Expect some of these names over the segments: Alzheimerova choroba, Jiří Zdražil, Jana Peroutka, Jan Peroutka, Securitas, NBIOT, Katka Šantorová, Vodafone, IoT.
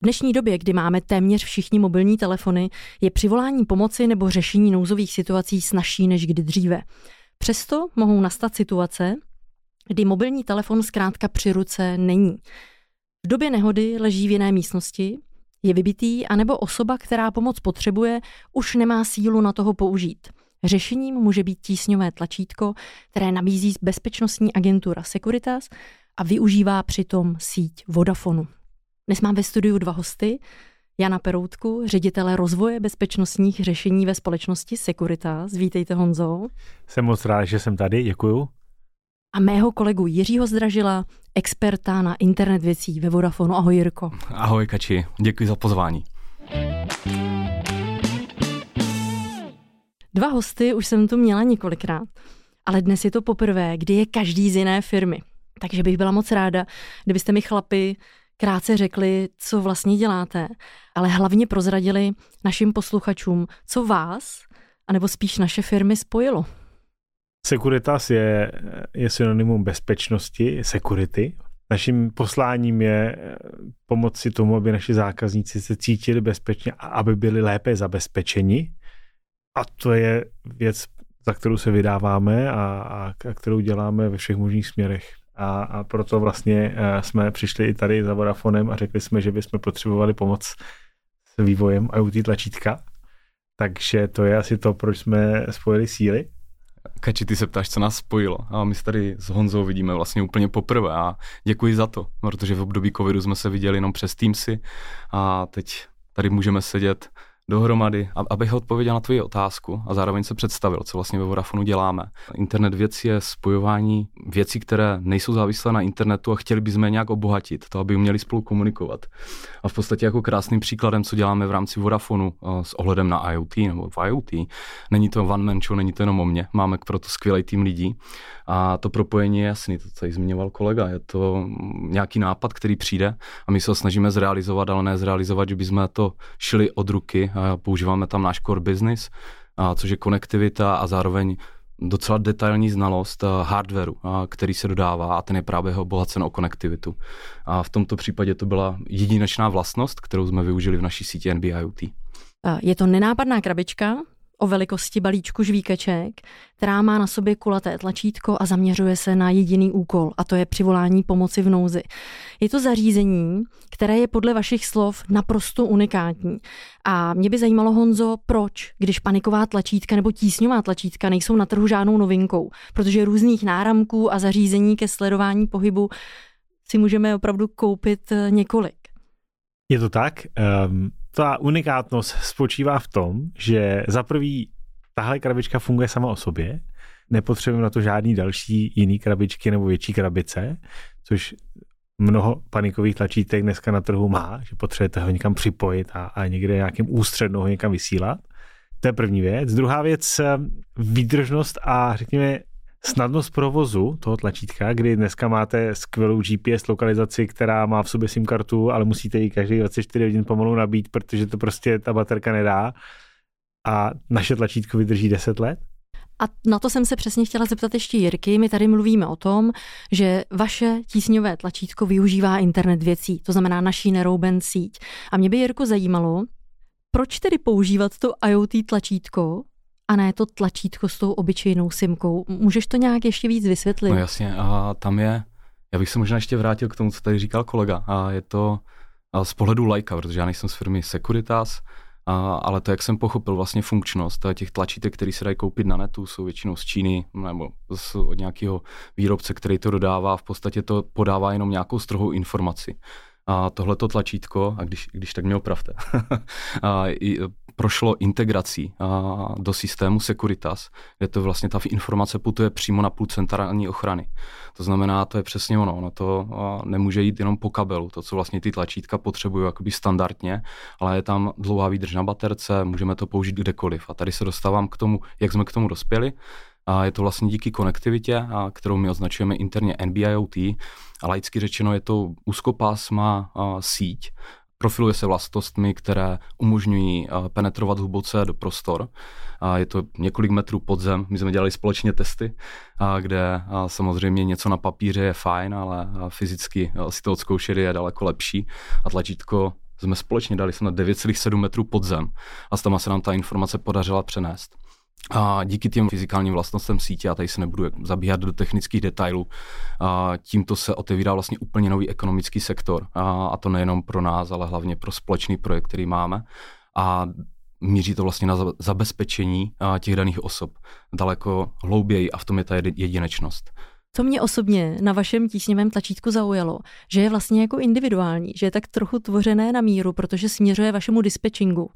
V dnešní době, kdy máme téměř všichni mobilní telefony, je přivolání pomoci nebo řešení nouzových situací snazší než kdy dříve. Přesto mohou nastat situace, kdy mobilní telefon zkrátka při ruce není. V době nehody leží v jiné místnosti, je vybitý, anebo osoba, která pomoc potřebuje, už nemá sílu na toho použít. Řešením může být tísňové tlačítko, které nabízí bezpečnostní agentura Securitas a využívá přitom síť Vodafonu. Dnes mám ve studiu dva hosty, Jana Peroutku, ředitele rozvoje bezpečnostních řešení ve společnosti Securitas. Vítejte, Honzo. Jsem moc rád, že jsem tady, děkuju. A mého kolegu Jiřího Zdražila, experta na internet věcí ve Vodafonu. Ahoj, Jirko. Ahoj, Kači, děkuji za pozvání. Dva hosty už jsem tu měla několikrát, ale dnes je to poprvé, kdy je každý z jiné firmy. Takže bych byla moc ráda, kdybyste mi chlapi krátce řekli, co vlastně děláte, ale hlavně prozradili našim posluchačům, co vás, anebo spíš naše firmy spojilo. Securitas je synonymum bezpečnosti, security. Naším posláním je pomoci tomu, aby naši zákazníci se cítili bezpečně a aby byli lépe zabezpečeni. A to je věc, za kterou se vydáváme a kterou děláme ve všech možných směrech. A proto vlastně jsme přišli i tady za Vodafonem a řekli jsme, že bychom potřebovali pomoc s vývojem IoT tlačítka. Takže to je asi to, proč jsme spojili síly. Kači, ty se ptáš, co nás spojilo. A my se tady s Honzou vidíme vlastně úplně poprvé a děkuji za to, protože v období covidu jsme se viděli jenom přes Teamsy a teď tady můžeme sedět dohromady, abych odpověděl na tvoji otázku a zároveň se představil, co vlastně ve Vodafonu děláme. Internet věcí je spojování věcí, které nejsou závislé na internetu a chtěli bychom je nějak obohatit, to, aby uměli spolu komunikovat. A v podstatě jako krásným příkladem, co děláme v rámci Vodafonu s ohledem na IoT nebo v IoT, není to one man show, není to jenom o mně, máme proto skvělý tým lidí a to propojení je jasný, to tady zmiňoval kolega, je to nějaký nápad, který přijde a my se ho snažíme zrealizovat, ale ne zrealizovat, že bychom to šili od ruky. Používáme tam náš core business, což je konektivita a zároveň docela detailní znalost hardwareu, který se dodává a ten je právě obohacen o konektivitu. A v tomto případě to byla jedinečná vlastnost, kterou jsme využili v naší síti NBIOT. Je to nenápadná krabička o velikosti balíčku žvíkaček, která má na sobě kulaté tlačítko a zaměřuje se na jediný úkol, a to je přivolání pomoci v nouzi. Je to zařízení, které je podle vašich slov naprosto unikátní. A mě by zajímalo, Honzo, proč, když paniková tlačítka nebo tísňová tlačítka nejsou na trhu žádnou novinkou, protože různých náramků a zařízení ke sledování pohybu si můžeme opravdu koupit několik. Je to tak? Ta unikátnost spočívá v tom, že za prvý tahle krabička funguje sama o sobě, nepotřebujeme na to žádný další jiný krabičky nebo větší krabice, což mnoho panikových tlačítek dneska na trhu má, že potřebujete ho někam připojit a někde nějakým ústřednou ho někam vysílat. To je první věc. Druhá věc, výdržnost a řekněme snadnost provozu toho tlačítka, kdy dneska máte skvělou GPS lokalizaci, která má v sobě SIM kartu, ale musíte ji každý 24 hodin pomalu nabít, protože to prostě ta baterka nedá. A naše tlačítko vydrží 10 let. A na to jsem se přesně chtěla zeptat ještě Jirky. My tady mluvíme o tom, že vaše tísňové tlačítko využívá internet věcí, to znamená naší nerouben síť. A mě by, Jirko, zajímalo, proč tedy používat to IoT tlačítko, a ne to tlačítko s tou obyčejnou simkou. Můžeš to nějak ještě víc vysvětlit? No jasně, a tam je, já bych se možná ještě vrátil k tomu, co tady říkal kolega, a je to z pohledu laika, protože já nejsem z firmy Securitas, ale to, jak jsem pochopil vlastně funkčnost těch tlačítek, které se dají koupit na netu, jsou většinou z Číny nebo od nějakého výrobce, který to dodává, v podstatě to podává jenom nějakou strohou informaci. A tohleto tlačítko, a když tak mě opravte, prošlo integrací do systému Securitas, kde to vlastně ta informace putuje přímo na pult centrální ochrany. To znamená, to je přesně ono, ono to nemůže jít jenom po kabelu, to, co vlastně ty tlačítka potřebují jakoby standardně, ale je tam dlouhá výdrž na baterce, můžeme to použít kdekoliv. A tady se dostávám k tomu, jak jsme k tomu dospěli. A je to vlastně díky konektivitě, kterou my označujeme interně NBIOT, a laicky řečeno je to úzkopásma síť. Profiluje se vlastnostmi, které umožňují penetrovat hluboce do prostor. Je to několik metrů pod zem. My jsme dělali společně testy, kde samozřejmě něco na papíře je fajn, ale fyzicky si to odzkoušet je daleko lepší. A tlačítko jsme společně dali na 9,7 metrů pod zem. A tam se nám ta informace podařila přenést. A díky těm fyzikálním vlastnostem sítě, já tady se nebudu zabíhat do technických detailů, tímto se otevírá vlastně úplně nový ekonomický sektor. A to nejenom pro nás, ale hlavně pro společný projekt, který máme. A míří to vlastně na zabezpečení těch daných osob daleko hlouběji a v tom je ta jedinečnost. Co mě osobně na vašem tísněvém tlačítku zaujalo, že je vlastně jako individuální, že je tak trochu tvořené na míru, protože směřuje vašemu dispečingu.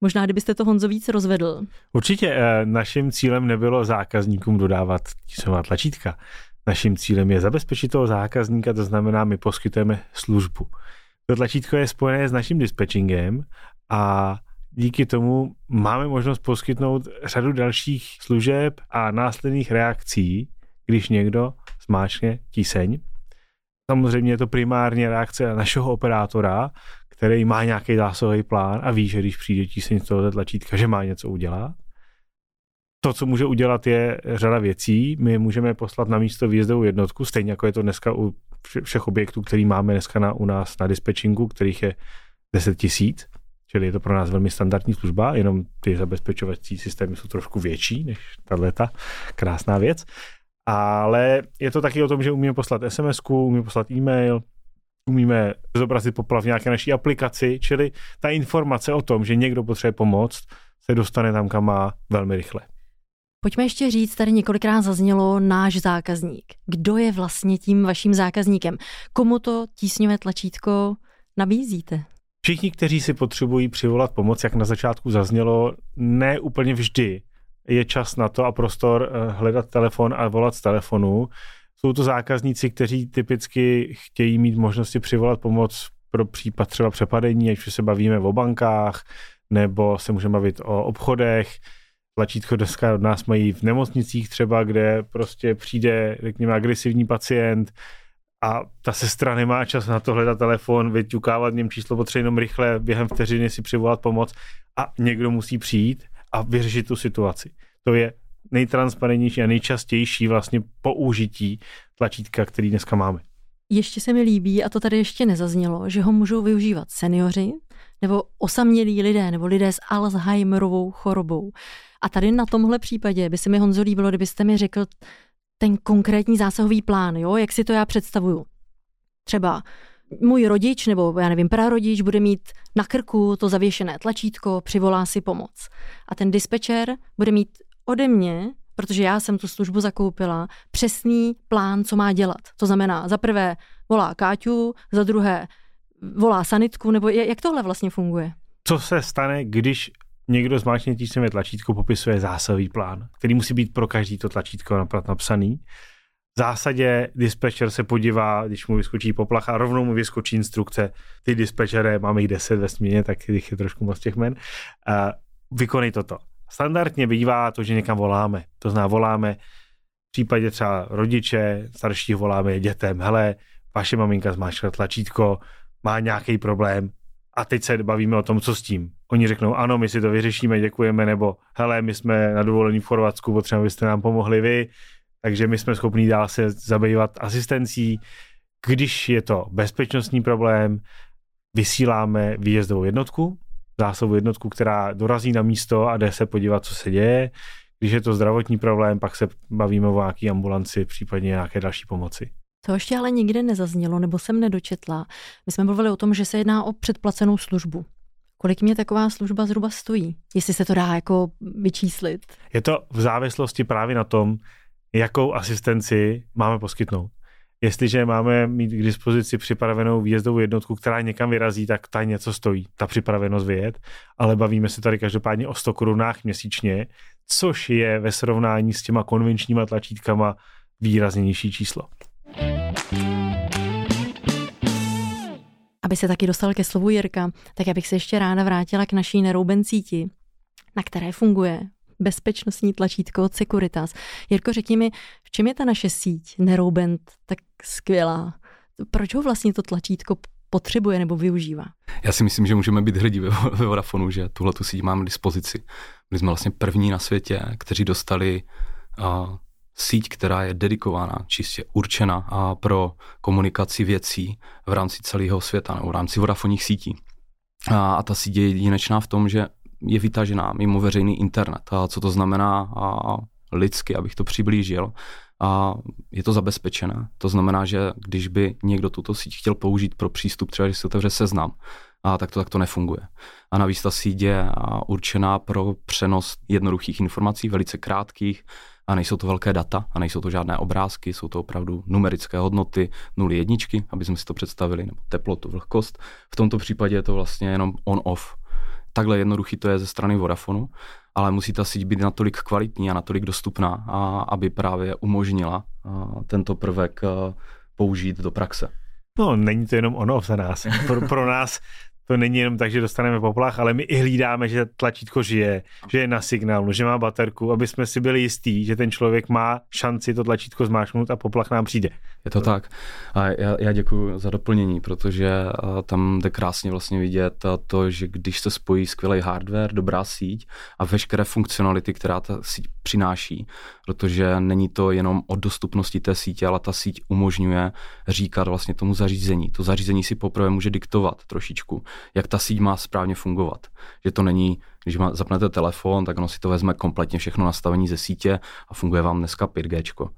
Možná, kdybyste to, Honzo, víc rozvedl. Určitě. Naším cílem nebylo zákazníkům dodávat tísňová tlačítka. Naším cílem je zabezpečit toho zákazníka, to znamená, my poskytujeme službu. To tlačítko je spojené s naším dispečingem a díky tomu máme možnost poskytnout řadu dalších služeb a následných reakcí, když někdo zmáčkne tíseň. Samozřejmě je to primárně reakce našeho operátora, který má nějaký zásahový plán a ví, že když přijde tíseň z tohoto tlačítka, že má něco udělat. To, co může udělat, je řada věcí. My můžeme poslat na místo výjezdovou jednotku, stejně jako je to dneska u všech objektů, který máme dneska u nás na dispečinku, kterých je 10 000, čili je to pro nás velmi standardní služba, jenom ty zabezpečovací systémy jsou trošku větší než tato krásná věc. Ale je to taky o tom, že umíme poslat SMS-ku, umíme poslat e-mail, umíme zobrazit poplav v nějaké naší aplikaci, čili ta informace o tom, že někdo potřebuje pomoct, se dostane tam, kam má, velmi rychle. Pojďme ještě říct, tady několikrát zaznělo náš zákazník. Kdo je vlastně tím vaším zákazníkem? Komu to tísňové tlačítko nabízíte? Všichni, kteří si potřebují přivolat pomoc, jak na začátku zaznělo, ne úplně vždy je čas na to a prostor hledat telefon a volat z telefonu. Jsou to zákazníci, kteří typicky chtějí mít možnosti přivolat pomoc pro případ třeba přepadení, ať se bavíme o bankách, nebo se můžeme bavit o obchodech. Tlačítko dneska od nás mají v nemocnicích třeba, kde prostě přijde, řekněme, agresivní pacient a ta sestra nemá čas na to hledat telefon, vyťukávat něm číslo, potřebuje jenom rychle během vteřiny si přivolat pomoc a někdo musí přijít a vyřešit tu situaci. To je nejtransparentnější a nejčastější vlastně použití tlačítka, který dneska máme. Ještě se mi líbí, a to tady ještě nezaznělo, že ho můžou využívat seniori nebo osamělí lidé nebo lidé s Alzheimerovou chorobou. A tady na tomhle případě by se mi, Honzo, líbilo, kdybyste mi řekl ten konkrétní zásahový plán, jo? Jak si to já představuju. Třeba můj rodič nebo já nevím, prarodič bude mít na krku to zavěšené tlačítko, přivolá si pomoc. A ten dispečer bude mít ode mě, protože já jsem tu službu zakoupila, přesný plán, co má dělat. To znamená, za prvé volá Káťu, za druhé volá sanitku, nebo jak tohle vlastně funguje? Co se stane, když někdo zmáčkne tísňové tlačítko, popisuje zásahový plán, který musí být pro každý to tlačítko napsaný. V zásadě dispečer se podívá, když mu vyskočí poplach a rovnou mu vyskočí instrukce. Ty dispečere, máme jich 10 ve směně, tak jich je trošku moc těch men. Vykonej toto. Standardně bývá to, že někam voláme. To znamená, voláme v případě třeba rodiče, starších voláme dětem. Hele, vaše maminka zmáčkla tlačítko, má nějaký problém a teď se bavíme o tom, co s tím. Oni řeknou, ano, my si to vyřešíme, děkujeme, nebo hele, my jsme na dovolení v Chorvatsku, potřebujeme, abyste nám pomohli vy, takže my jsme schopni dál se zabývat asistencí. Když je to bezpečnostní problém, vysíláme výjezdovou jednotku, zásahovou jednotku, která dorazí na místo a jde se podívat, co se děje. Když je to zdravotní problém, pak se bavíme o nějaké ambulanci, případně nějaké další pomoci. To ještě ale nikde nezaznělo, nebo jsem nedočetla. My jsme mluvili o tom, že se jedná o předplacenou službu. Kolik mě taková služba zhruba stojí? Jestli se to dá jako vyčíslit? Je to v závislosti právě na tom, jakou asistenci máme poskytnout. Jestliže máme mít k dispozici připravenou výjezdovou jednotku, která někam vyrazí, tak ta něco stojí, ta připravenost vyjet, ale bavíme se tady každopádně o 100 korunách měsíčně, což je ve srovnání s těma konvenčníma tlačítkama výrazně nižší číslo. Aby se taky dostal ke slovu Jirka, tak já bych se ještě ráda vrátila k naší neroubencíti, na které funguje bezpečnostní tlačítko od Securitas. Jirko, řekni mi, v čem je ta naše síť Neroubent tak skvělá? Proč ho vlastně to tlačítko potřebuje nebo využívá? Já si myslím, že můžeme být hrdí ve Vodafonu, že tuhle tu síť máme k dispozici. My jsme vlastně první na světě, kteří dostali síť, která je dedikována, čistě určena pro komunikaci věcí v rámci celého světa nebo v rámci vodafonních sítí. A ta síť je jedinečná v tom, že je vytažená mimo veřejný internet. A co to znamená lidsky, abych to přiblížil, a je to zabezpečené. To znamená, že když by někdo tuto síť chtěl použít pro přístup, třeba když se otevře seznam, tak to nefunguje. A navíc ta síť je určená pro přenos jednoduchých informací, velice krátkých, a nejsou to velké data a nejsou to žádné obrázky, jsou to opravdu numerické hodnoty, nuly, jedničky, aby jsme si to představili, nebo teplotu, vlhkost. V tomto případě je to vlastně jenom on-off. Takhle jednoduchý to je ze strany Vodafonu, ale musí ta síť být natolik kvalitní a natolik dostupná, aby právě umožnila tento prvek použít do praxe. No, není to jenom on-off za nás. Pro nás to není jenom tak, že dostaneme poplach, ale my i hlídáme, že tlačítko žije, že je na signálu, že má baterku, aby jsme si byli jistí, že ten člověk má šanci to tlačítko zmáčknout a poplach nám přijde. Je to tak. A já děkuji za doplnění, protože tam jde krásně vlastně vidět to, že když se spojí skvělý hardware, dobrá síť a veškeré funkcionality, která ta síť přináší, protože není to jenom o dostupnosti té sítě, ale ta síť umožňuje říkat vlastně tomu zařízení. To zařízení si poprvé může diktovat trošičku, jak ta síť má správně fungovat. Že to není, když zapnete telefon, tak ono si to vezme kompletně všechno nastavení ze sítě a funguje vám dneska 5G.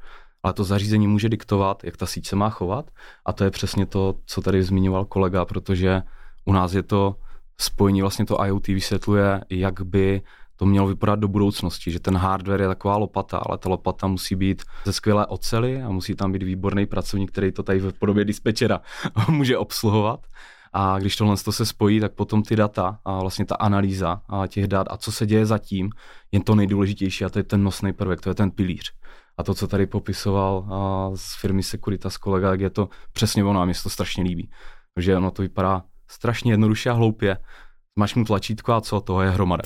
Ale to zařízení může diktovat, jak ta síť se má chovat, a to je přesně to, co tady zmiňoval kolega, protože u nás je to spojení, vlastně to IoT vysvětluje, jak by to mělo vypadat do budoucnosti, že ten hardware je taková lopata, ale ta lopata musí být ze skvělé oceli a musí tam být výborný pracovník, který to tady v podobě dispečera může obsluhovat. A když tohle se spojí, tak potom ty data a vlastně ta analýza těch dat a co se děje zatím, je to nejdůležitější, a to je ten nosný prvek, to je ten pilíř. A to, co tady popisoval z firmy Securitas kolega, tak je to přesně ono a mě se to strašně líbí. Takže ono to vypadá strašně jednoduše a hloupě. Zmačknu tlačítko a co, toho je hromada.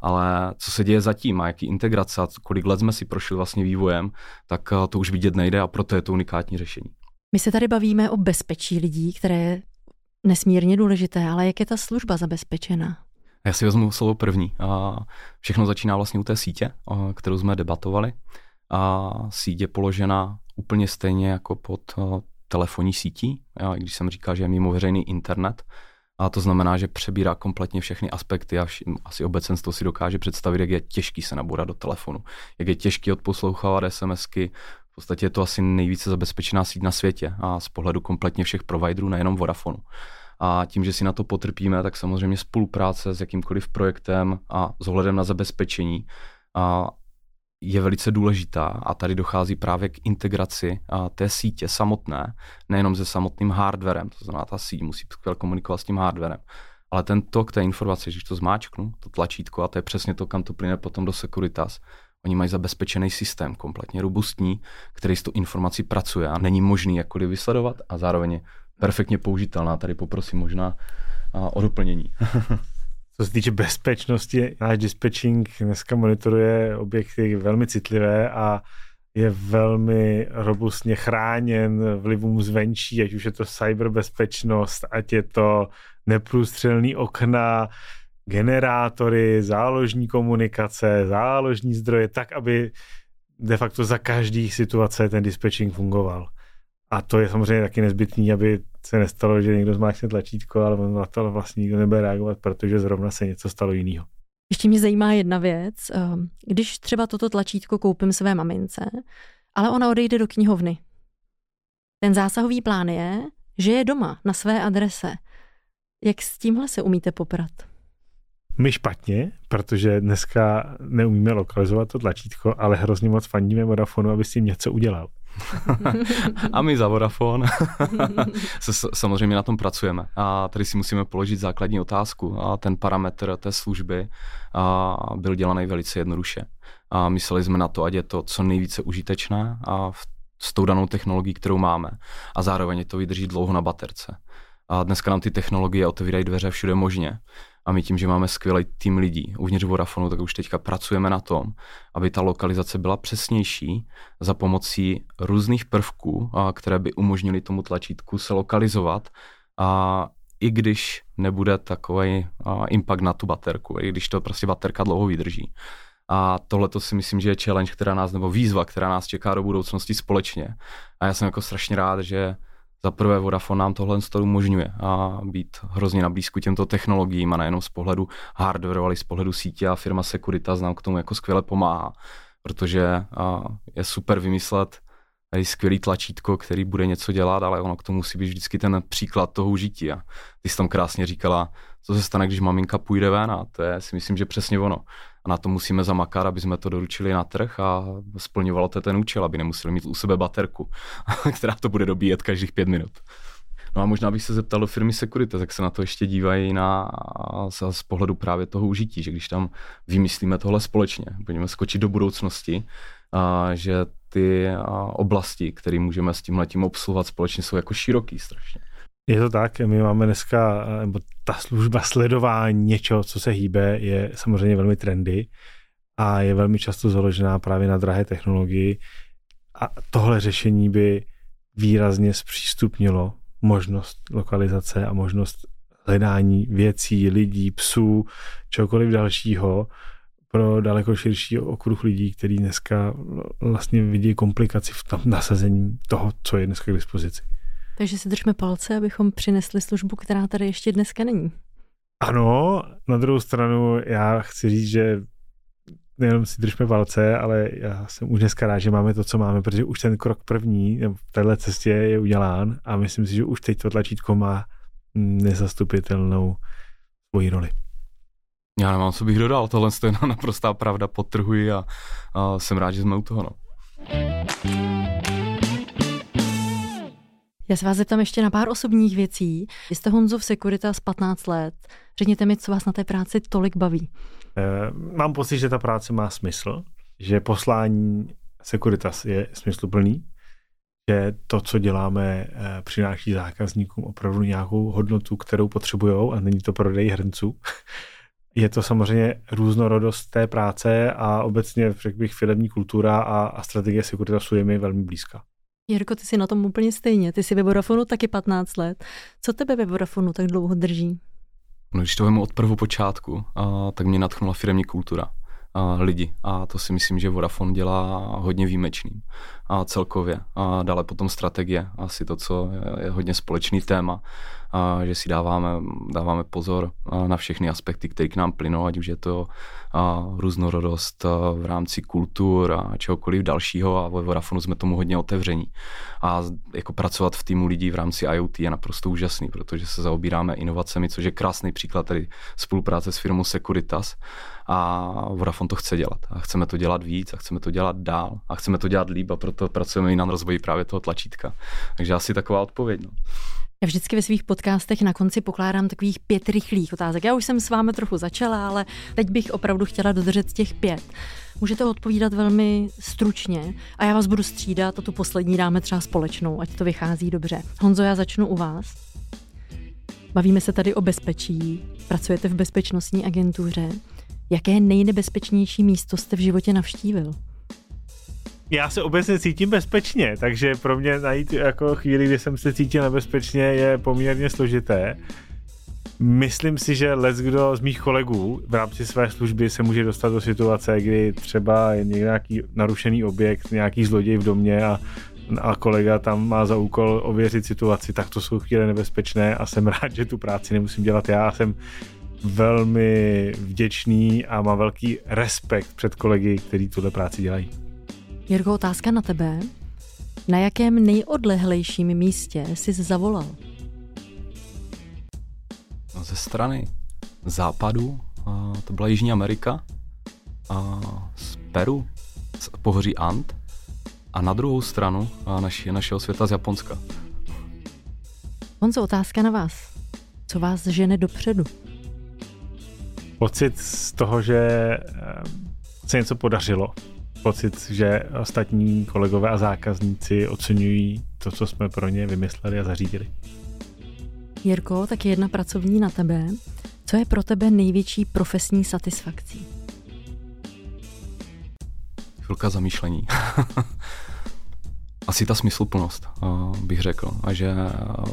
Ale co se děje zatím a jaký integrace a kolik let jsme si prošli vlastně vývojem, tak to už vidět nejde, a proto je to unikátní řešení. My se tady bavíme o bezpečí lidí, které nesmírně důležité, ale jak je ta služba zabezpečena? Já si vezmu slovo první. Všechno začíná vlastně u té sítě, kterou jsme debatovali. Síť je položena úplně stejně jako pod telefonní sítí, i když jsem říkal, že je mimo veřejný internet. A to znamená, že přebírá kompletně všechny aspekty a asi obecenstvo si dokáže představit, jak je těžký se nabourat do telefonu, jak je těžký odposlouchávat SMSky. V podstatě je to asi nejvíce zabezpečená síť na světě a z pohledu kompletně všech providerů, nejenom Vodafonu. A tím, že si na to potrpíme, tak samozřejmě spolupráce s jakýmkoliv projektem a s ohledem na zabezpečení je velice důležitá, a tady dochází právě k integraci té sítě samotné, nejenom se samotným hardwarem, to znamená ta síť musí skvěle komunikovat s tím hardwarem, ale ten tok té informace, když to zmáčknu, to tlačítko, a to je přesně to, kam to plyne potom do Securitas. Oni mají zabezpečený systém, kompletně robustní, který s tou informací pracuje a není možný jakkoliv vysledovat a zároveň je perfektně použitelná. Tady poprosím možná o doplnění. Co se týče bezpečnosti, náš dispečing dneska monitoruje objekty velmi citlivé a je velmi robustně chráněn vlivům zvenčí, ať už je to cyberbezpečnost, ať je to neprůstřelný okna, generátory, záložní komunikace, záložní zdroje, tak, aby de facto za každý situace ten dispečing fungoval. A to je samozřejmě taky nezbytný, aby se nestalo, že někdo zmáčkne tlačítko, ale on na to vlastně nikdo nebude reagovat, protože zrovna se něco stalo jiného. Ještě mě zajímá jedna věc. Když třeba toto tlačítko koupím své mamince, ale ona odejde do knihovny. Ten zásahový plán je, že je doma, na své adrese. Jak s tímhle se umíte poprat? My špatně, protože dneska neumíme lokalizovat to tlačítko, ale hrozně moc fandíme Vodafonu, aby si něco udělal. A my za Vodafone samozřejmě na tom pracujeme. A tady si musíme položit základní otázku. A ten parametr té služby byl dělaný velice jednoduše. A mysleli jsme na to, ať je to co nejvíce užitečné a s tou danou technologií, kterou máme. A zároveň to vydrží dlouho na baterce. A dneska nám ty technologie otevírají dveře všude možně. A my tím, že máme skvělý tým lidí uvnitř Vodafonu, tak už teďka pracujeme na tom, aby ta lokalizace byla přesnější za pomocí různých prvků, které by umožnily tomu tlačítku se lokalizovat, a i když nebude takový impact na tu baterku, i když to prostě baterka dlouho vydrží. A tohleto si myslím, že je challenge, která nás, nebo výzva, která nás čeká do budoucnosti společně. A já jsem jako strašně rád, že za prvé Vodafone nám tohle umožňuje a být hrozně na blízku těmto technologiím, a nejenom z pohledu hardwaru, ale i z pohledu sítě, a firma Securitas nám k tomu jako skvěle pomáhá, protože je super vymyslet tady skvělý tlačítko, který bude něco dělat, ale ono k tomu musí být vždycky ten příklad toho užití. A ty jsi tam krásně říkala, co se stane, když maminka půjde ven, a to je, si myslím, že přesně ono. A na to musíme zamakat, aby jsme to doručili na trh a splňovalo to ten účel, aby nemuseli mít u sebe baterku, která to bude dobíjet každých 5 minut. No a možná bych se zeptal do firmy Securitas, jak se na to ještě dívají z pohledu právě toho užití, že když tam vymyslíme tohle společně, budeme skočit do budoucnosti, že ty oblasti, které můžeme s tímhletím obsluhovat společně, jsou jako široký strašně. Je to tak, my máme dneska, ta služba sledování něčeho, co se hýbe, je samozřejmě velmi trendy a je velmi často založená právě na drahé technologii, a tohle řešení by výrazně zpřístupnilo možnost lokalizace a možnost hledání věcí, lidí, psů, čokoliv dalšího pro daleko širší okruh lidí, který dneska vlastně vidí komplikaci v tom nasazení toho, co je dneska k dispozici. Takže si držme palce, abychom přinesli službu, která tady ještě dneska není. Ano, na druhou stranu já chci říct, že nejenom si držme palce, ale já jsem už dneska rád, že máme to, co máme, protože už ten krok první v téhle cestě je udělán a myslím si, že už teď to tlačítko má nezastupitelnou svoji roli. Já nemám, co bych dodal, tohle je naprostá pravda, podtrhuji, a jsem rád, že jsme u toho. No. Já se vás zeptám ještě na pár osobních věcí. Vy jste, Honzo, v Securitas 15 let. Řekněte mi, co vás na té práci tolik baví. Mám pocit, že ta práce má smysl, že poslání Securitas je smysluplný, že to, co děláme, přináší zákazníkům opravdu nějakou hodnotu, kterou potřebujou, a není to prodej hrnců. Je to samozřejmě různorodost té práce a obecně, řekl bych, firemní kultura a strategie Securitasu je mi velmi blízká. Jirko, ty jsi na tom úplně stejně. Ty jsi ve Vodafonu taky 15 let. Co tebe ve Vodafonu tak dlouho drží? No, když to vemu od prvopočátku, tak mě nadchnula firemní kultura, lidi. A to si myslím, že Vodafone dělá hodně výjimečným. A celkově. A dále potom strategie. Asi to, co je hodně společný téma. A že si dáváme pozor na všechny aspekty, které k nám plynou, ať už je to různorodost v rámci kultur a čehokoliv dalšího, a ve Vodafonu jsme tomu hodně otevření. A jako pracovat v týmu lidí v rámci IoT je naprosto úžasný, protože se zaobíráme inovacemi, což je krásný příklad tady spolupráce s firmou Securitas, a Vodafone to chce dělat. A chceme to dělat víc a chceme to dělat dál a chceme to dělat líp, a proto pracujeme i na rozvoji právě toho tlačítka. Takže asi taková odpověď. No. Já vždycky ve svých podcastech na konci pokládám takových 5 rychlých otázek. Já už jsem s vámi trochu začala, ale teď bych opravdu chtěla dodržet těch 5. Můžete odpovídat velmi stručně a já vás budu střídat a tu poslední dáme třeba společnou, ať to vychází dobře. Honzo, já začnu u vás. Bavíme se tady o bezpečí. Pracujete v bezpečnostní agentuře. Jaké nejnebezpečnější místo jste v životě navštívil? Já se obecně cítím bezpečně, takže pro mě najít jako chvíli, kdy jsem se cítil nebezpečně, je poměrně složité. Myslím si, že leckdo z mých kolegů v rámci své služby se může dostat do situace, kdy třeba je nějaký narušený objekt, nějaký zloděj v domě a kolega tam má za úkol ověřit situaci, tak to jsou chvíle nebezpečné a jsem rád, že tu práci nemusím dělat já. Jsem velmi vděčný a mám velký respekt před kolegy, kteří tuhle práci dělají. Jirko, otázka na tebe. Na jakém nejodlehlejším místě jsi zavolal? No, ze strany západu, to byla Jižní Amerika, z Peru, z pohoří And, a na druhou stranu našeho světa z Japonska. Honzo, otázka na vás. Co vás žene dopředu? Pocit z toho, že se něco podařilo. Pocit, že ostatní kolegové a zákazníci oceňují to, co jsme pro ně vymysleli a zařídili. Jirko, tak jedna pracovní na tebe. Co je pro tebe největší profesní satisfakcí? Chvilka zamýšlení. Asi ta smysluplnost, bych řekl. A že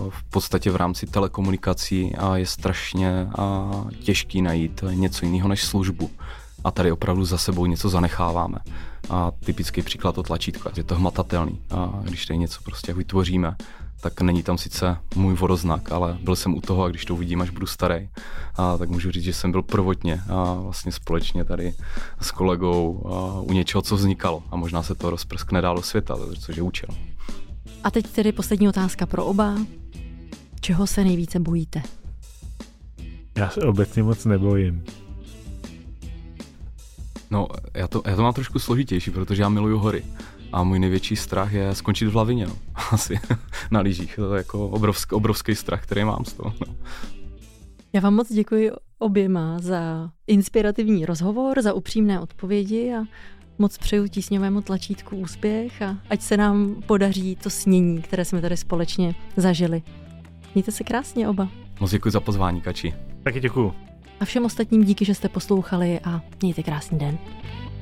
v podstatě v rámci telekomunikací je strašně těžký najít něco jiného než službu. A tady opravdu za sebou něco zanecháváme. A typický příklad to tlačítko, je to hmatatelný. A když tady něco prostě vytvoříme, tak není tam sice můj vodoznak, ale byl jsem u toho a když to uvidím, až budu starý, tak můžu říct, že jsem byl prvotně a vlastně společně tady s kolegou u něčeho, co vznikalo. A možná se to rozprskne dál do světa, což je účel. A teď tedy poslední otázka pro oba. Čeho se nejvíce bojíte? Já se obecně moc nebojím. No, já to mám trošku složitější, protože já miluju hory. A můj největší strach je skončit v lavině, no. Asi na lyžích. To je jako obrovský strach, který mám z toho. No. Já vám moc děkuji oběma za inspirativní rozhovor, za upřímné odpovědi a moc přeju tísňovému tlačítku úspěch a ať se nám podaří to snění, které jsme tady společně zažili. Mějte se krásně oba. Moc děkuji za pozvání, Kači. Taky děkuji. A všem ostatním díky, že jste poslouchali a mějte krásný den.